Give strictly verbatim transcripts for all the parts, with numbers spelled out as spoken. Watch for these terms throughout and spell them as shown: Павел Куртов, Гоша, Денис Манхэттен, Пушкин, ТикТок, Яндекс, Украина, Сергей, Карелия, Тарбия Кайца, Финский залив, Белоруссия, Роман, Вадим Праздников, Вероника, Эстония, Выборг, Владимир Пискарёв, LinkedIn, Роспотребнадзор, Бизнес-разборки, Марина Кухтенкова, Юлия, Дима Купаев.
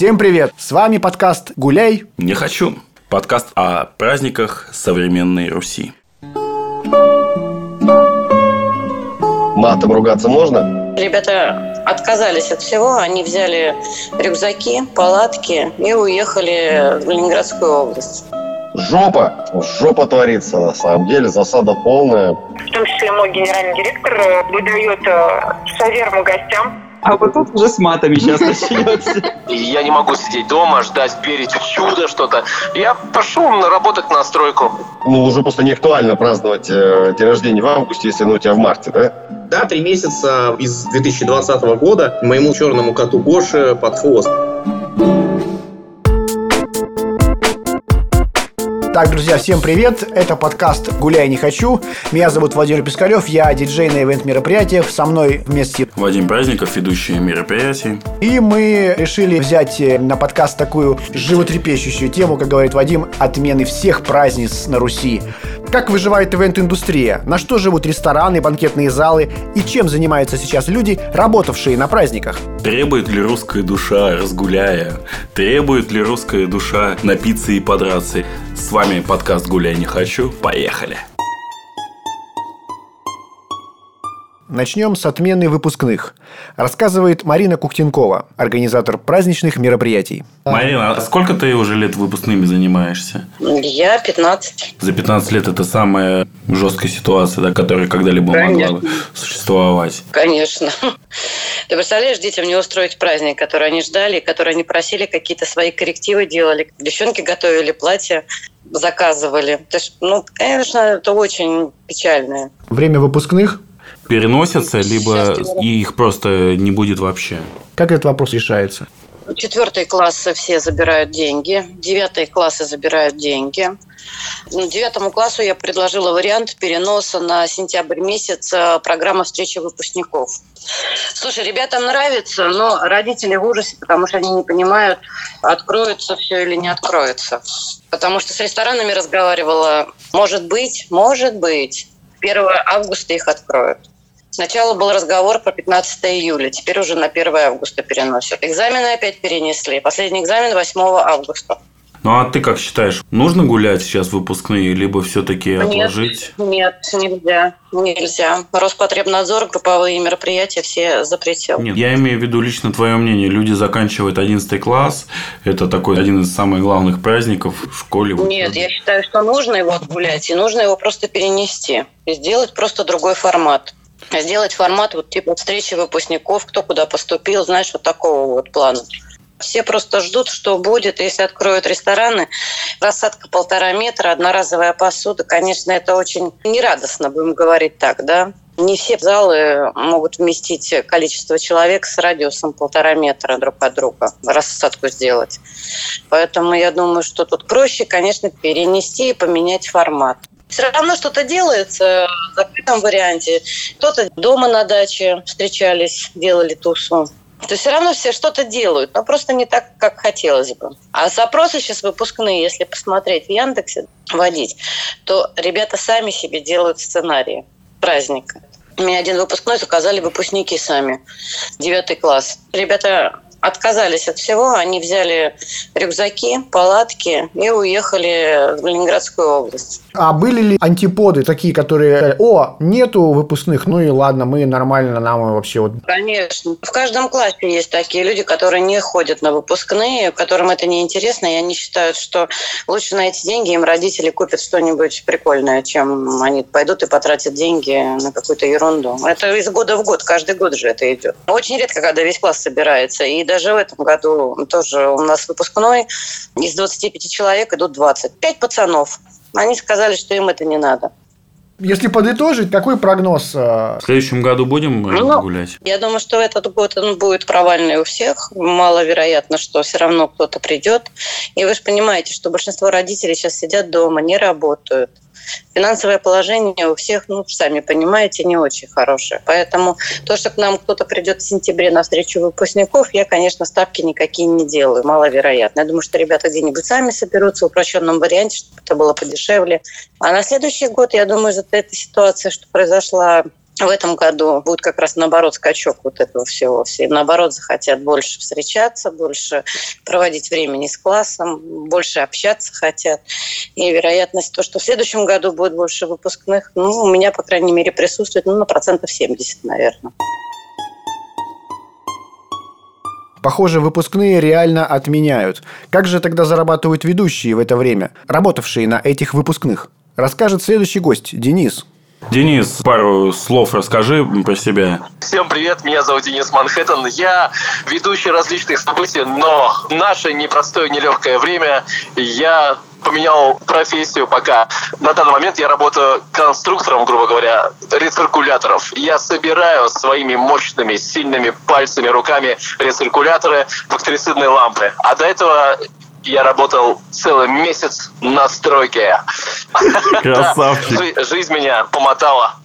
Всем привет! С вами подкаст «Гуляй». Не хочу. Подкаст о праздниках современной Руси. Матом ругаться можно? Ребята отказались от всего. Они взяли рюкзаки, палатки и уехали в Ленинградскую область. Жопа! Жопа творится, на самом деле, засада полная. В том числе мой генеральный директор выдает шаверму гостям. А вот тут уже с матами сейчас начнется. Я не могу сидеть дома, ждать, верить в чудо, что-то. Я пошел работать на стройку. Ну, уже просто не актуально праздновать э, день рождения в августе, если оно у тебя в марте, да? Да, три месяца из две тысячи двадцатого года моему черному коту Гоше под хвост. Так, друзья, всем привет! Это подкаст «Гуляй не хочу». Меня зовут Вадим Пискарёв, я диджей на ивент-мероприятиях. Со мной вместе Вадим Праздников, ведущий мероприятий. И мы решили взять на подкаст такую животрепещущую тему, как говорит Вадим, отмены всех праздниц на Руси. Как выживает ивент-индустрия? На что живут рестораны, банкетные залы? И чем занимаются сейчас люди, работавшие на праздниках? Требует ли русская душа, разгуляя? Требует ли русская душа напиться и подраться? С вами подкаст «Гуляй не хочу». Поехали! Начнем с отмены выпускных. Рассказывает Марина Кухтенкова, организатор праздничных мероприятий. Марина, а сколько ты уже лет выпускными занимаешься? Я пятнадцать. За пятнадцать лет это самая жесткая ситуация, да, которая когда-либо Конечно. Могла существовать. Конечно. Ты представляешь, детям не устроить праздник, который они ждали, который они просили, какие-то свои коррективы делали. Девчонки готовили платья, заказывали. То есть, ну, конечно, это очень печально. Время выпускных переносятся, либо их просто не будет вообще. Как этот вопрос решается? Четвертые классы все забирают деньги, девятые классы забирают деньги. Девятому классу я предложила вариант переноса на сентябрь месяц программы встречи выпускников. Слушай, ребятам нравится, но родители в ужасе, потому что они не понимают, откроется все или не откроется. Потому что с ресторанами разговаривала, может быть, может быть, первого августа их откроют. Сначала был разговор про пятнадцатое июля, теперь уже на первое августа переносят. Экзамены опять перенесли. Последний экзамен восьмого августа. Ну а ты как считаешь, нужно гулять сейчас в выпускные, либо все-таки отложить? Нет, нет, нельзя. Нельзя. Роспотребнадзор, групповые мероприятия все запретил. Нет, я имею в виду лично твое мнение. Люди заканчивают одиннадцатый класс. Это такой один из самых главных праздников в школе. Нет, я считаю, что нужно его отгулять, и нужно его просто перенести. И сделать просто другой формат. Сделать формат вот типа встречи выпускников, кто куда поступил, знаешь, вот такого вот плана. Все просто ждут, что будет, если откроют рестораны. Рассадка полтора метра, одноразовая посуда. Конечно, это очень нерадостно, будем говорить так, да. Не все залы могут вместить количество человек с радиусом полтора метра друг от друга, рассадку сделать. Поэтому я думаю, что тут проще, конечно, перенести и поменять формат. Все равно что-то делается в закрытом варианте. Кто-то дома на даче встречались, делали тусу. То есть все равно все что-то делают, но просто не так, как хотелось бы. А запросы сейчас выпускные, если посмотреть в Яндексе, вводить, то ребята сами себе делают сценарии праздника. У меня один выпускной заказали выпускники сами, девятый класс. Ребята отказались от всего, они взяли рюкзаки, палатки и уехали в Ленинградскую область. А были ли антиподы такие, которые, о, нету выпускных, ну и ладно, мы нормально, нам вообще вот... Конечно. В каждом классе есть такие люди, которые не ходят на выпускные, которым это неинтересно, и они считают, что лучше на эти деньги им родители купят что-нибудь прикольное, чем они пойдут и потратят деньги на какую-то ерунду. Это из года в год, каждый год же это идет. Очень редко, когда весь класс собирается, и даже в этом году тоже у нас выпускной, из двадцати пяти человек идут двадцать. Пять пацанов. Они сказали, что им это не надо. Если подытожить, какой прогноз? В следующем году будем ну, гулять? Я думаю, что этот год он будет провальный у всех. Маловероятно, что все равно кто-то придет. И вы же понимаете, что большинство родителей сейчас сидят дома, не работают. Финансовое положение у всех, ну, сами понимаете, не очень хорошее. Поэтому то, что к нам кто-то придет в сентябре на встречу выпускников, я, конечно, ставки никакие не делаю, маловероятно. Я думаю, что ребята где-нибудь сами соберутся в упрощенном варианте, чтобы это было подешевле. А на следующий год, я думаю, из-за этой ситуации, что произошла В этом году будет как раз наоборот скачок вот этого всего. Все наоборот захотят больше встречаться, больше проводить времени с классом, больше общаться хотят. И вероятность то, что в следующем году будет больше выпускных, ну, у меня, по крайней мере, присутствует ну, на процентов семьдесят, наверное. Похоже, выпускные реально отменяют. Как же тогда зарабатывают ведущие в это время, работавшие на этих выпускных? Расскажет следующий гость Денис. Денис, пару слов расскажи про себя. Всем привет, меня зовут Денис Манхэттен. Я ведущий различных событий, но в наше непростое, нелегкое время я поменял профессию пока. На данный момент я работаю конструктором, грубо говоря, рециркуляторов. Я собираю своими мощными, сильными пальцами, руками рециркуляторы в бактерицидные лампы. А до этого... я работал целый месяц на стройке. Красавчик. Да, жизнь меня помотала.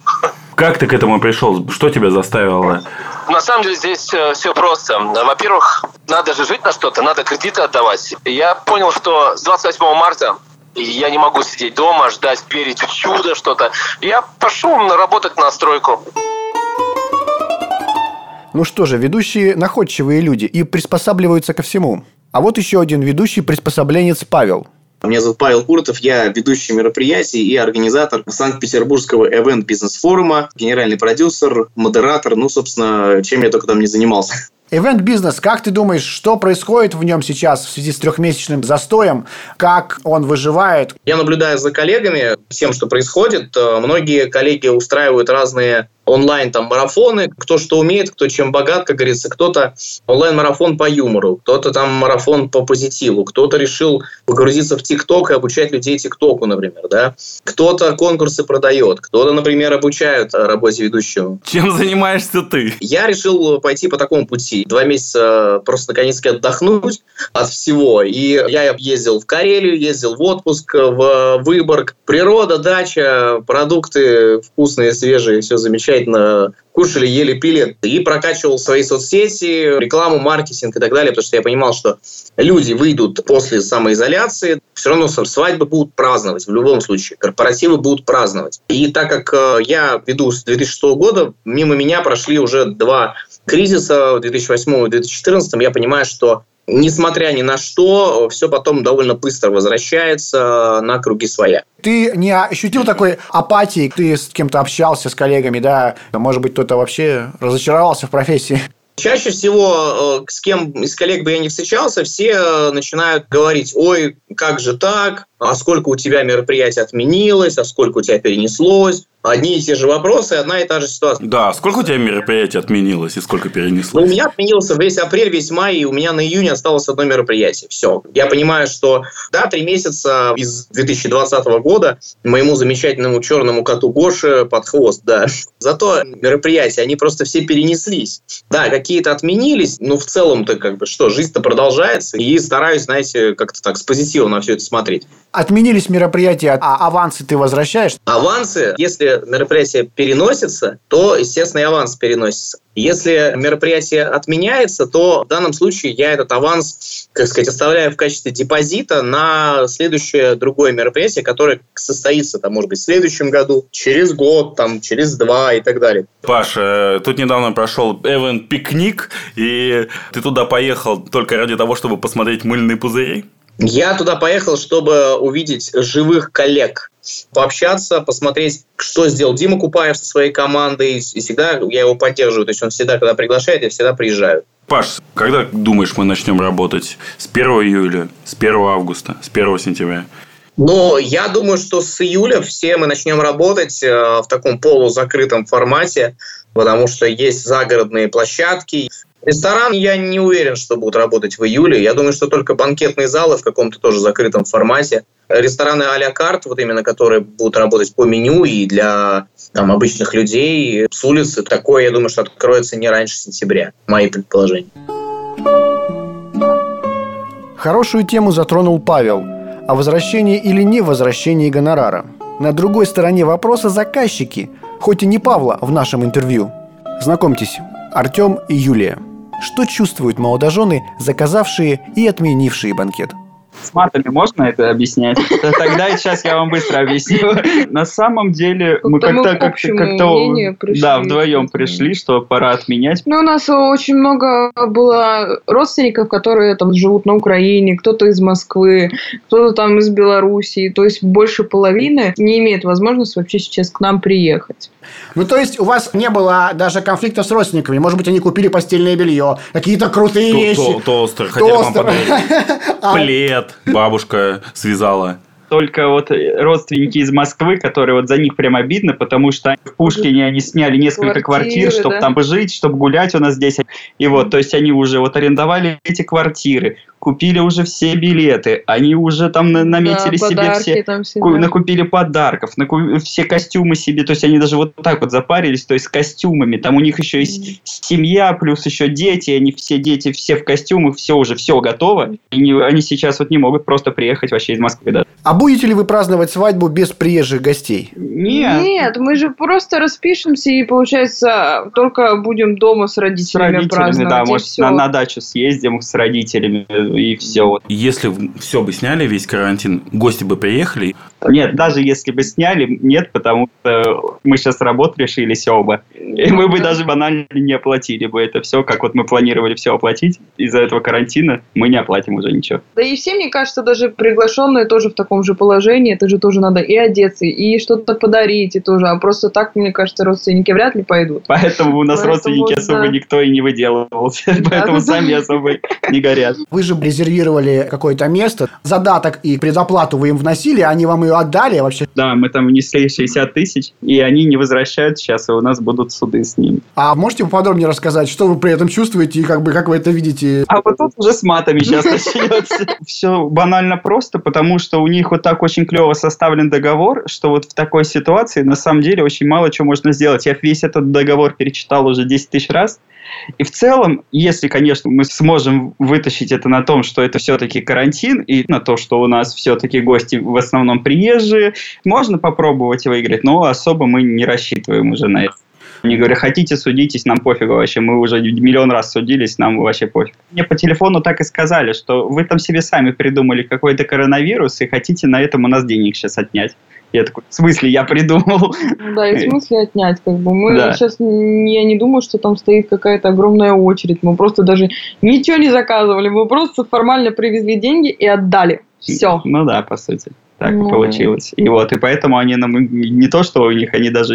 Как ты к этому пришел? Что тебя заставило? На самом деле здесь все просто. Во-первых, надо же жить на что-то, надо кредиты отдавать. Я понял, что с двадцать восьмого марта я не могу сидеть дома, ждать, верить в чудо что-то. Я пошел работать на стройку. Ну что же, ведущие находчивые люди и приспосабливаются ко всему. А вот еще один ведущий приспособленец Павел. Меня зовут Павел Куртов, я ведущий мероприятий и организатор Санкт-Петербургского Event эвент бизнес-форума, генеральный продюсер, модератор, ну, собственно, чем я только там не занимался. Эвент-бизнес, как ты думаешь, что происходит в нем сейчас в связи с трехмесячным застоем? Как он выживает? Я наблюдаю за коллегами, всем, что происходит. Многие коллеги устраивают разные онлайн там марафоны. Кто что умеет, кто чем богат, как говорится. Кто-то онлайн-марафон по юмору, кто-то там марафон по позитиву, кто-то решил погрузиться в ТикТок и обучать людей ТикТоку, например. Да? Кто-то конкурсы продает, кто-то, например, обучает работе ведущего. Чем занимаешься ты? Я решил пойти по такому пути. Два месяца просто наконец-таки отдохнуть от всего. И я ездил в Карелию, ездил в отпуск, в Выборг. Природа, дача, продукты вкусные, свежие, все замечательно. Кушали, ели, пили. И прокачивал свои соцсети, рекламу, маркетинг и так далее. Потому что я понимал, что люди выйдут после самоизоляции. Все равно свадьбы будут праздновать в любом случае. Корпоративы будут праздновать. И так как я веду с две тысячи шестого года, мимо меня прошли уже два кризиса в две тысячи восьмом и две тысячи четырнадцатом, я понимаю, что несмотря ни на что, все потом довольно быстро возвращается на круги своя. Ты не ощутил такой апатии? Ты с кем-то общался, с коллегами, да? Может быть, кто-то вообще разочаровался в профессии? Чаще всего, с кем из коллег бы я не встречался, все начинают говорить: ой, как же так, а сколько у тебя мероприятий отменилось, а сколько у тебя перенеслось. Одни и те же вопросы, одна и та же ситуация. Да, сколько у тебя мероприятий отменилось и сколько перенеслось? Ну, у меня отменился весь апрель, весь май, и у меня на июне осталось одно мероприятие. Все. Я понимаю, что да, три месяца из две тысячи двадцатого года моему замечательному черному коту Гоше под хвост, да. Зато мероприятия, они просто все перенеслись. Да, какие-то отменились, но в целом-то как бы что, жизнь-то продолжается, и стараюсь, знаете, как-то так с позитивом на все это смотреть. Отменились мероприятия, а авансы ты возвращаешь? Авансы, если мероприятие переносится, то, естественно, и аванс переносится. Если мероприятие отменяется, то в данном случае я этот аванс, как сказать, оставляю в качестве депозита на следующее другое мероприятие, которое состоится, там, может быть, в следующем году, через год, там, через два и так далее. Паша, тут недавно прошел эвент-пикник, и ты туда поехал только ради того, чтобы посмотреть мыльные пузыри? Я туда поехал, чтобы увидеть живых коллег, пообщаться, посмотреть, что сделал Дима Купаев со своей командой. И всегда я его поддерживаю. То есть он всегда, когда приглашает, я всегда приезжаю. Паш, когда, думаешь, мы начнем работать? С первого июля, с первого августа, с первого сентября? Ну, я думаю, что с июля все мы начнем работать в таком полузакрытом формате, потому что есть загородные площадки. Ресторан, я не уверен, что будут работать в июле. Я думаю, что только банкетные залы в каком-то тоже закрытом формате. Рестораны а-ля карт, вот именно которые будут работать по меню и для там, обычных людей с улицы. Такое, я думаю, что откроется не раньше сентября. Мои предположения. Хорошую тему затронул Павел. О возвращении или не возвращении гонорара. На другой стороне вопроса заказчики, хоть и не Павла в нашем интервью. Знакомьтесь, Артём и Юлия. Что чувствуют молодожены, заказавшие и отменившие банкет? с матами можно это объяснять? Тогда и сейчас я вам быстро объясню. На самом деле мы как-то как-то вдвоем пришли, что пора отменять. Ну, у нас очень много было родственников, которые там живут на Украине, кто-то из Москвы, кто-то там из Белоруссии. То есть больше половины не имеет возможности вообще сейчас к нам приехать. Ну, то есть у вас не было даже конфликтов с родственниками? Может быть, они купили постельное белье, какие-то крутые вещи? Толстер, хотели вам подарить. Плед бабушка связала. Только вот родственники из Москвы, которые вот за них прям обидно, потому что в Пушкине они сняли несколько квартир, чтобы да? там пожить, чтобы гулять у нас здесь. И вот, то есть они уже вот арендовали эти квартиры, купили уже все билеты, они уже там наметили да, себе все, ку- накупили подарков, наку- все костюмы себе, то есть они даже вот так вот запарились, то есть с костюмами, там у них еще есть семья, плюс еще дети, они все дети, все в костюмах, все уже, все готово, и не, они сейчас вот не могут просто приехать вообще из Москвы. Да. А будете ли вы праздновать свадьбу без приезжих гостей? Нет. Нет, мы же просто распишемся и, получается, только будем дома с родителями, с родителями праздновать. Да, может, на, на дачу съездим с родителями. И все. Если все бы сняли, весь карантин, гости бы приехали? Нет, даже если бы сняли, нет, потому что мы сейчас работу решились оба. И мы бы даже банально не оплатили бы это все, как вот мы планировали все оплатить. Из-за этого карантина мы не оплатим уже ничего. Да и все, мне кажется, даже приглашенные тоже в таком же положении. Это же тоже надо и одеться, и что-то подарить, и тоже. А просто так, мне кажется, родственники вряд ли пойдут. Поэтому у нас Поэтому, родственники да. особо никто и не выделывался. Да, Поэтому да, сами да. особо не горят. Вы же резервировали какое-то место, задаток и предоплату вы им вносили, они вам ее отдали вообще? Да, мы там внесли шестьдесят тысяч, и они не возвращают сейчас, и у нас будут суды с ними. А можете поподробнее рассказать, что вы при этом чувствуете и как бы как вы это видите? А вот тут уже с матами сейчас начнется. Все банально просто, потому что у них вот так очень клево составлен договор, что вот в такой ситуации на самом деле очень мало чего можно сделать. Я весь этот договор перечитал уже десять тысяч раз. И в целом, если, конечно, мы сможем вытащить это на том, что это все-таки карантин, и на то, что у нас все-таки гости в основном приезжие, можно попробовать выиграть, но особо мы не рассчитываем уже на это. Они говорят, хотите, судитесь, нам пофигу вообще, мы уже миллион раз судились, нам вообще пофиг. Мне по телефону так и сказали, что вы там себе сами придумали какой-то коронавирус и хотите на этом у нас денег сейчас отнять. Я такой, в смысле, я придумал. Да, и в смысле отнять, как бы. Мы да. сейчас, я не думаю, что там стоит какая-то огромная очередь. Мы просто даже ничего не заказывали. Мы просто формально привезли деньги и отдали. Все. Ну да, по сути. Так ну... и получилось. И вот, и поэтому они нам, не то что у них, они даже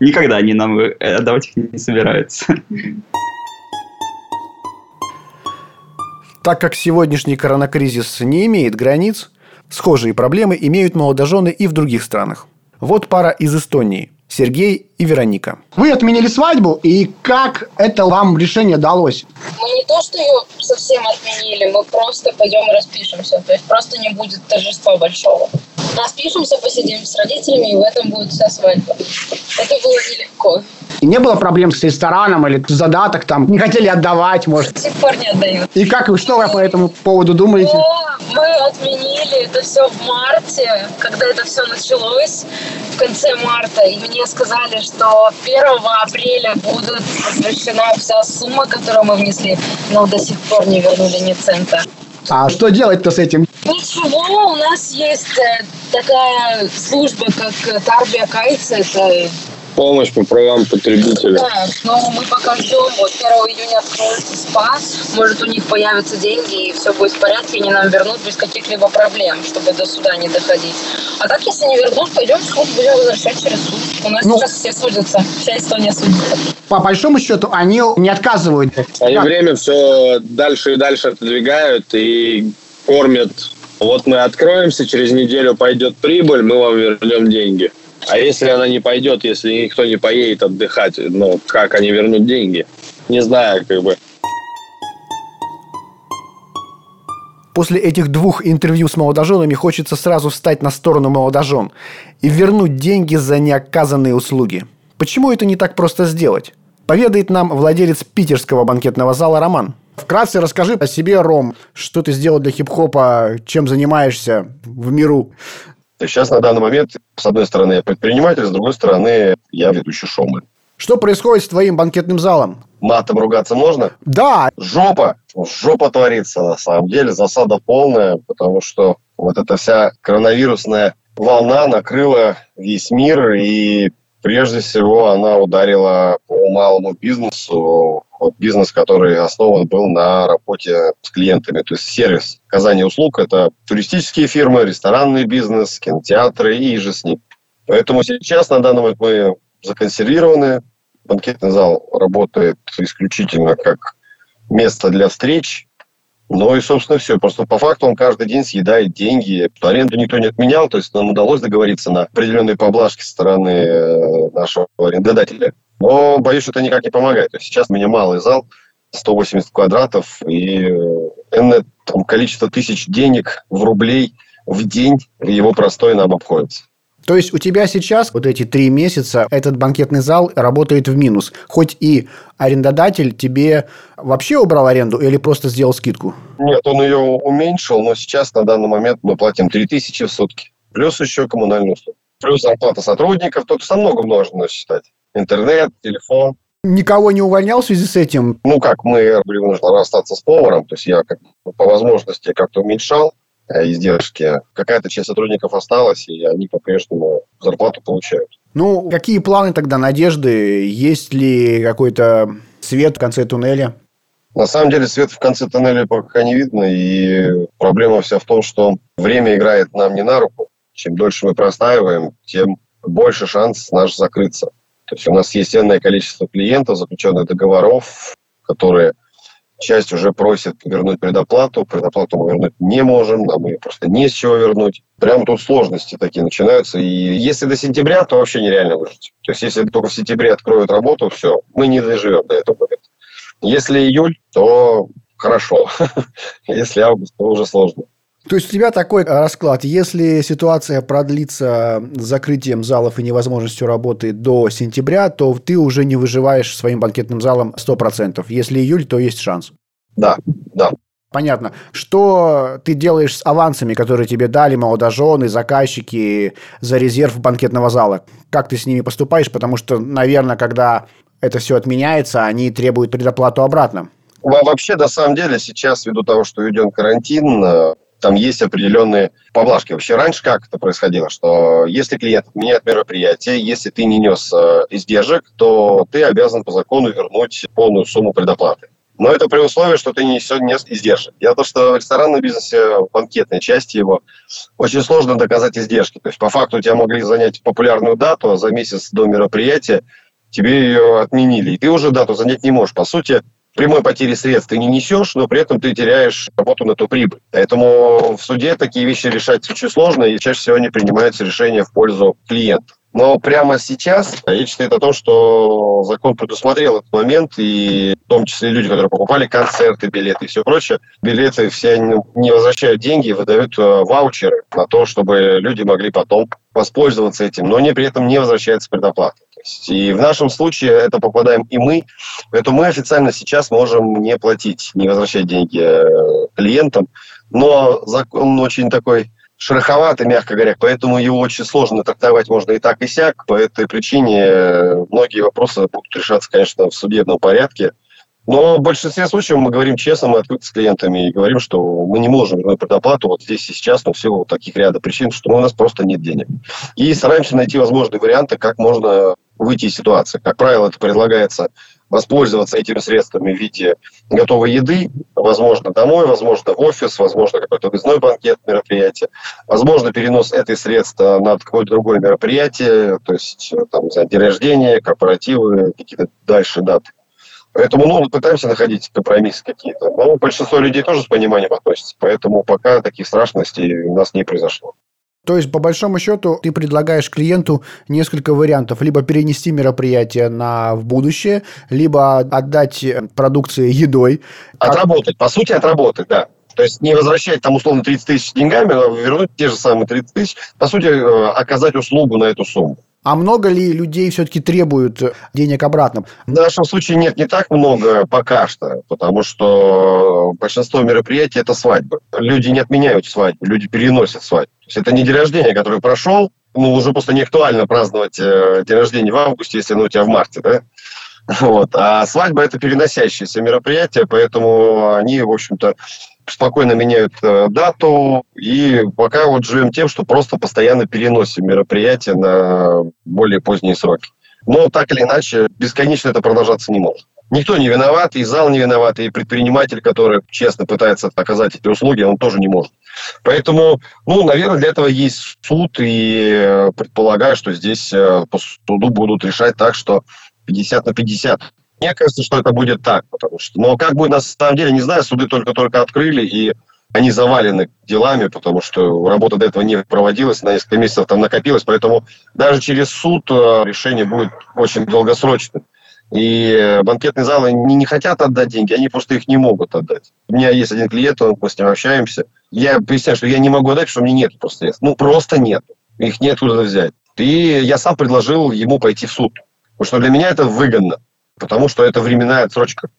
никогда они нам отдавать их не собираются. Так как сегодняшний коронакризис не имеет границ, схожие проблемы имеют молодожены и в других странах. Вот пара из Эстонии – Сергей и Вероника. Вы отменили свадьбу, и как это вам решение далось? Мы не то, что ее совсем отменили, мы просто пойдем и распишемся. То есть просто не будет торжества большого. Распишемся, посидим с родителями, и в этом будет вся свадьба. Это было нелегко. И не было проблем с рестораном или задаток там? Не хотели отдавать, может? До сих пор не отдают. И как вы, что вы по этому поводу думаете? Но мы отменили это все в марте, когда это все началось, в конце марта. И мне сказали, что первого апреля будет возвращена вся сумма, которую мы внесли. Но до сих пор не вернули ни цента. А что делать-то с этим? Ничего, у нас есть такая служба, как Тарбия Кайца. Это... Помощь по правам потребителя. Да, но мы пока ждем. Вот первого июня откроется СПА. Может, у них появятся деньги, и все будет в порядке, и они нам вернут без каких-либо проблем, чтобы до суда не доходить. А так, если не вернут, пойдем в суд, будем возвращать через суд. У нас ну, сейчас все судятся. Вся Эстония судится. По большому счету, они не отказывают. Они как? Время все дальше и дальше отодвигают и кормят. Вот мы откроемся, через неделю пойдет прибыль, мы вам вернем деньги. А если она не пойдет, если никто не поедет отдыхать, ну, как они вернут деньги? Не знаю, как бы. После этих двух интервью с молодоженами хочется сразу встать на сторону молодожен и вернуть деньги за неоказанные услуги. Почему это не так просто сделать? Поведает нам владелец питерского банкетного зала Роман. Вкратце расскажи о себе, Ром. Что ты сделал для хип-хопа? Чем занимаешься в миру? Сейчас на данный момент, с одной стороны, я предприниматель, с другой стороны, я ведущий шоумен. Что происходит с твоим банкетным залом? Матом ругаться можно? Да. Жопа. Жопа творится, на самом деле. Засада полная, потому что вот эта вся коронавирусная волна накрыла весь мир, и прежде всего она ударила по малому бизнесу. Вот бизнес, который основан был на работе с клиентами, то есть сервис оказания услуг. Это туристические фирмы, ресторанный бизнес, кинотеатры и же с ним. Поэтому сейчас на данный момент мы законсервированы. Банкетный зал работает исключительно как место для встреч. Ну и, собственно, все. Просто по факту он каждый день съедает деньги. Аренду никто не отменял. То есть нам удалось договориться на определенные поблажки со стороны нашего арендодателя. Но, боюсь, это никак не помогает. То есть сейчас у меня малый зал, сто восемьдесят квадратов, и энное там количество тысяч денег в рублей в день его простой нам обходится. То есть у тебя сейчас вот эти три месяца этот банкетный зал работает в минус. Хоть и арендодатель тебе вообще убрал аренду или просто сделал скидку? Нет, он ее уменьшил, но сейчас на данный момент мы платим три тысячи в сутки. Плюс еще коммунальные услуги. Плюс зарплата сотрудников. Тут со многом нужно считать. Интернет, телефон. Никого не увольнял в связи с этим? Ну как, мы были вынуждены расстаться с поваром. То есть я как, по возможности как-то уменьшал издержки. Какая-то часть сотрудников осталась, и они по-прежнему зарплату получают. Ну, какие планы тогда, надежды? Есть ли какой-то свет в конце туннеля? На самом деле, свет в конце туннеля пока не видно, и проблема вся в том, что время играет нам не на руку. Чем дольше мы простаиваем, тем больше шанс наш закрыться. То есть у нас есть энное количество клиентов, заключенных договоров, которые... Часть уже просит вернуть предоплату. Предоплату мы вернуть не можем, нам ее просто не с чего вернуть. Прямо тут сложности такие начинаются. И если до сентября, то вообще нереально выжить. То есть если только в сентябре откроют работу, все, мы не доживем до этого момента. Если июль, то хорошо. Если август, то уже сложно. То есть у тебя такой расклад. Если ситуация продлится с закрытием залов и невозможностью работы до сентября, то ты уже не выживаешь своим банкетным залом сто процентов. Если июль, то есть шанс. Да, да. Понятно. Что ты делаешь с авансами, которые тебе дали молодожены, заказчики за резерв банкетного зала? Как ты с ними поступаешь? Потому что, наверное, когда это все отменяется, они требуют предоплату обратно. Вообще, на самом деле, сейчас, ввиду того, что введен карантин, там есть определенные поблажки. Вообще раньше как это происходило? Что если клиент отменяет мероприятие, если ты не нес издержек, то ты обязан по закону вернуть полную сумму предоплаты. Но это при условии, что ты не нес издержек. Дело в том, что в ресторанном бизнесе, в банкетной части его, очень сложно доказать издержки. То есть по факту у тебя могли занять популярную дату, а за месяц до мероприятия тебе ее отменили. И ты уже дату занять не можешь. По сути, прямой потери средств ты не несешь, но при этом ты теряешь работу на ту прибыль. Поэтому в суде такие вещи решать очень сложно, и чаще всего не принимаются решения в пользу клиента. Но прямо сейчас речь идет о том, что закон предусмотрел этот момент, и в том числе люди, которые покупали концерты, билеты и все прочее, билеты все не возвращают деньги, выдают ваучеры на то, чтобы люди могли потом воспользоваться этим, но они при этом не возвращаются предоплаты. И в нашем случае это попадаем и мы, поэтому мы официально сейчас можем не платить, не возвращать деньги клиентам, но закон очень такой шероховатый, мягко говоря, поэтому его очень сложно трактовать можно и так, и сяк. По этой причине многие вопросы будут решаться, конечно, в судебном порядке. Но в большинстве случаев мы говорим честно, мы открыты с клиентами и говорим, что мы не можем вернуть предоплату вот здесь и сейчас, но в силу таких ряда причин, что у нас просто нет денег. И стараемся найти возможные варианты, как можно выйти из ситуации. Как правило, это предлагается воспользоваться этими средствами в виде готовой еды, возможно, домой, возможно, в офис, возможно, какой-то выездной банкет, мероприятие, возможно, перенос этой средства на какое-то другое мероприятие, то есть там, не знаю, день рождения, корпоративы, какие-то дальше даты. Поэтому ну, мы пытаемся находить компромиссы какие-то. Но большинство людей тоже с пониманием относятся, поэтому пока таких страшностей у нас не произошло. То есть, по большому счету, ты предлагаешь клиенту несколько вариантов. Либо перенести мероприятие на в будущее, либо отдать продукции едой. Отработать. По сути, отработать, да. То есть, не возвращать там, условно, тридцать тысяч деньгами, а вернуть те же самые тридцать тысяч. По сути, оказать услугу на эту сумму. А много ли людей все-таки требуют денег обратно? В нашем случае нет, не так много пока что, потому что большинство мероприятий – это свадьбы. Люди не отменяют свадьбы, люди переносят свадьбу. То есть это не день рождения, который прошел, ну, уже просто не актуально праздновать день рождения в августе, если оно у тебя в марте, да? Вот. А свадьба – это переносящиеся мероприятия, поэтому они, в общем-то, спокойно меняют дату и пока вот живем тем, что просто постоянно переносим мероприятия на более поздние сроки. Но так или иначе, бесконечно это продолжаться не может. Никто не виноват, и зал не виноват, и предприниматель, который честно пытается оказать эти услуги, он тоже не может. Поэтому, ну, наверное, для этого есть суд, и предполагаю, что здесь по суду будут решать так, что пятьдесят на пятьдесят. Мне кажется, что это будет так, потому что... Но как будет на самом деле, не знаю, суды только-только открыли, и они завалены делами, потому что работа до этого не проводилась, на несколько месяцев там накопилось, поэтому даже через суд решение будет очень долгосрочным. И банкетные залы не, не хотят отдать деньги, они просто их не могут отдать. У меня есть один клиент, он, мы с ним общаемся. Я поясняю, что я не могу отдать, потому что у меня нет просто средств. Ну, просто нет. Их неоткуда взять. И я сам предложил ему пойти в суд. Потому что для меня это выгодно. Потому что это временная отсрочка.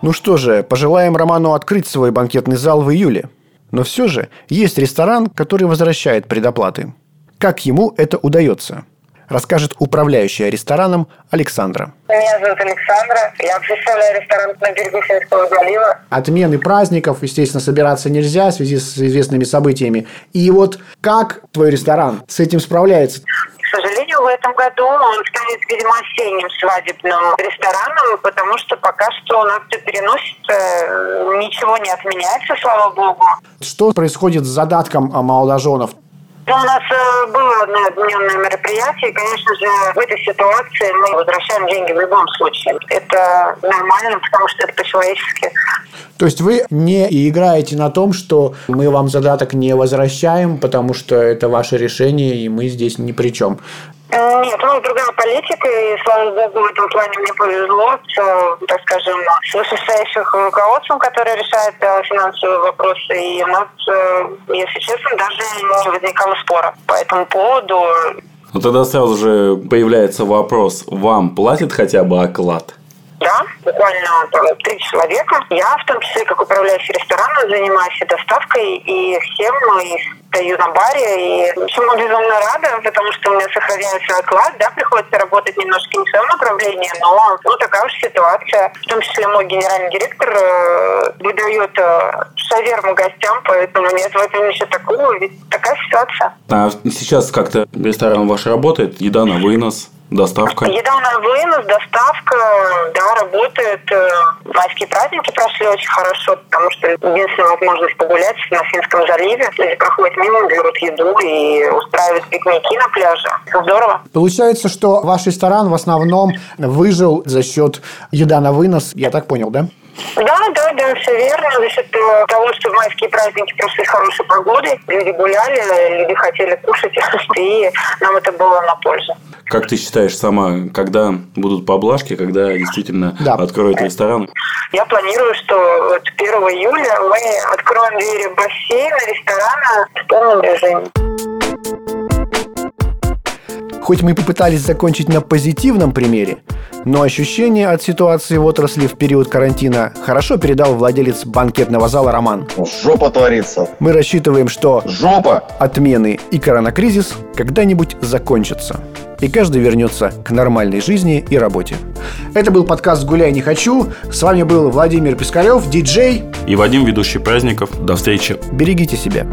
Ну что же, пожелаем Роману открыть свой банкетный зал в июле. Но все же есть ресторан, который возвращает предоплаты. Как ему это удается? Расскажет управляющая рестораном Александра. Меня зовут Александра. Я представляю ресторан на берегу Финского залива. Отмены праздников, естественно, собираться нельзя в связи с известными событиями. И вот как твой ресторан с этим справляется? К сожалению, в этом году он станет, видимо, осенним свадебным рестораном, потому что пока что у нас все переносится, ничего не отменяется, слава богу. Что происходит с задатком молодоженов? Ну, у нас было однодневное мероприятие, и, конечно же, в этой ситуации мы возвращаем деньги в любом случае. Это нормально, потому что это по-человечески. То есть вы не играете на том, что мы вам задаток не возвращаем, потому что это ваше решение, и мы здесь ни при чем? Нет, ну, другая политика, и, слава богу, в этом плане мне повезло, что, так скажем, с вышестоящих руководством, которое решает финансовые вопросы, и у нас, если честно, даже не возникало спора по этому поводу. Ну, тогда сразу же появляется вопрос, вам платят хотя бы оклад? Да, буквально там, три человека. Я, в том числе, как управляющий рестораном, занимаюсь и доставкой, и всем, и стою на баре. И, в общем, безумно рада, потому что у меня сохраняется оклад. Да, приходится работать немножко не в своем направлении, но ну, такая уж ситуация. В том числе мой генеральный директор э, выдает э, шаверму гостям, поэтому нет в этом ничего такого. Ведь такая ситуация. А сейчас как-то ресторан ваш работает? Еда на вынос? Доставка? Еда на вынос, доставка, да, работает. Майские праздники прошли очень хорошо, потому что единственная возможность погулять на Финском заливе. Люди проходят мимо, берут еду и устраивают пикники на пляже. Здорово. Получается, что ваш ресторан в основном выжил за счет еда на вынос, я так понял, да? Да, да, да, все верно. За счет того, что в майские праздники прошли хорошей погодой, люди гуляли, люди хотели кушать, и нам это было на пользу. Как ты считаешь сама, когда будут поблажки, когда действительно да. откроют ресторан? Я планирую, что вот первого июля мы откроем двери бассейна, ресторана в полном режиме. Хоть мы попытались закончить на позитивном примере, но ощущение от ситуации в отрасли в период карантина хорошо передал владелец банкетного зала Роман. Жопа творится. Мы рассчитываем, что жопа, отмены и коронакризис когда-нибудь закончатся. И каждый вернется к нормальной жизни и работе. Это был подкаст «Гуляй не хочу». С вами был Владимир Пискарёв, диджей. И Вадим, ведущий праздников. До встречи. Берегите себя.